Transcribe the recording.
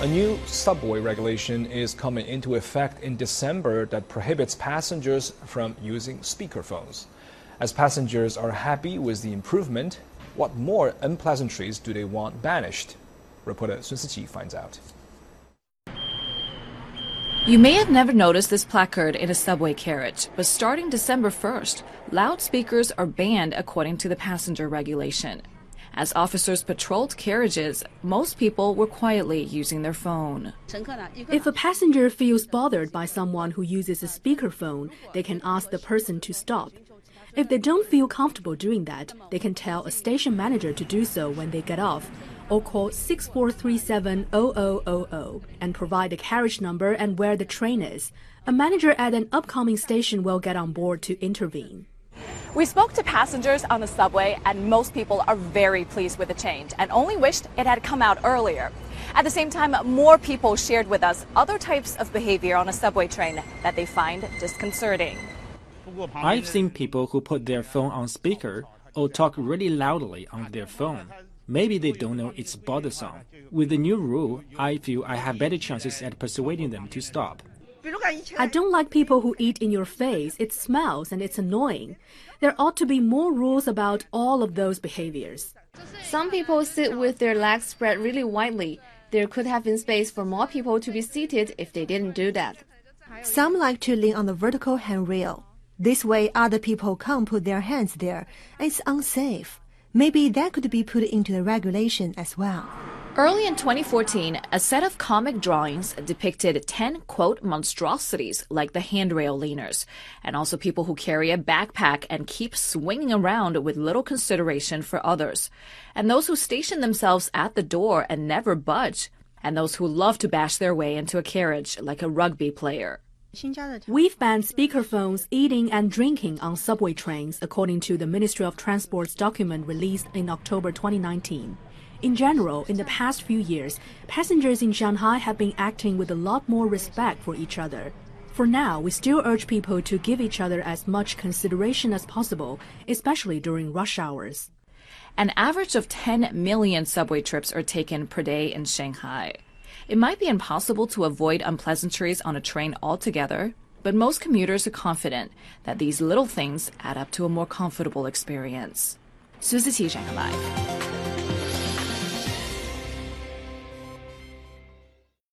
A new subway regulation is coming into effect in December that prohibits passengers from using speakerphones. As passengers are happy with the improvement, what more unpleasantries do they want banished? Reporter Sun Siqi finds out. You may have never noticed this placard in a subway carriage, but starting December 1st, loudspeakers are banned according to the passenger regulation. As officers patrolled carriages, most people were quietly using their phone. If a passenger feels bothered by someone who uses a speakerphone, they can ask the person to stop. If they don't feel comfortable doing that, they can tell a station manager to do so when they get off, or call 6437-0000 and provide the carriage number and where the train is. A manager at an upcoming station will get on board to intervene. We spoke to passengers on the subway, and most people are very pleased with the change and only wished it had come out earlier. At the same time, more people shared with us other types of behavior on a subway train that they find disconcerting. I've seen people who put their phone on speaker or talk really loudly on their phone. Maybe they don't know it's bothersome. With the new rule, I feel I have better chances at persuading them to stop. I don't like people who eat in your face. It smells and it's annoying. There ought to be more rules about all of those behaviors. Some people sit with their legs spread really widely. There could have been space for more people to be seated if they didn't do that. Some like to lean on the vertical handrail. This way other people can't put their hands there. It's unsafe. Maybe that could be put into the regulation as well. Early in 2014, a set of comic drawings depicted 10, quote, monstrosities like the handrail leaners, and also people who carry a backpack and keep swinging around with little consideration for others, and those who station themselves at the door and never budge, and those who love to bash their way into a carriage like a rugby player. We've banned speakerphones, eating and drinking on subway trains, according to the Ministry of Transport's document released in October 2019. In general, in the past few years, passengers in Shanghai have been acting with a lot more respect for each other. For now, we still urge people to give each other as much consideration as possible, especially during rush hours. An average of 10 million subway trips are taken per day in Shanghai. It might be impossible to avoid unpleasantries on a train altogether, but most commuters are confident that these little things add up to a more comfortable experience. Suzy Qijang, Live.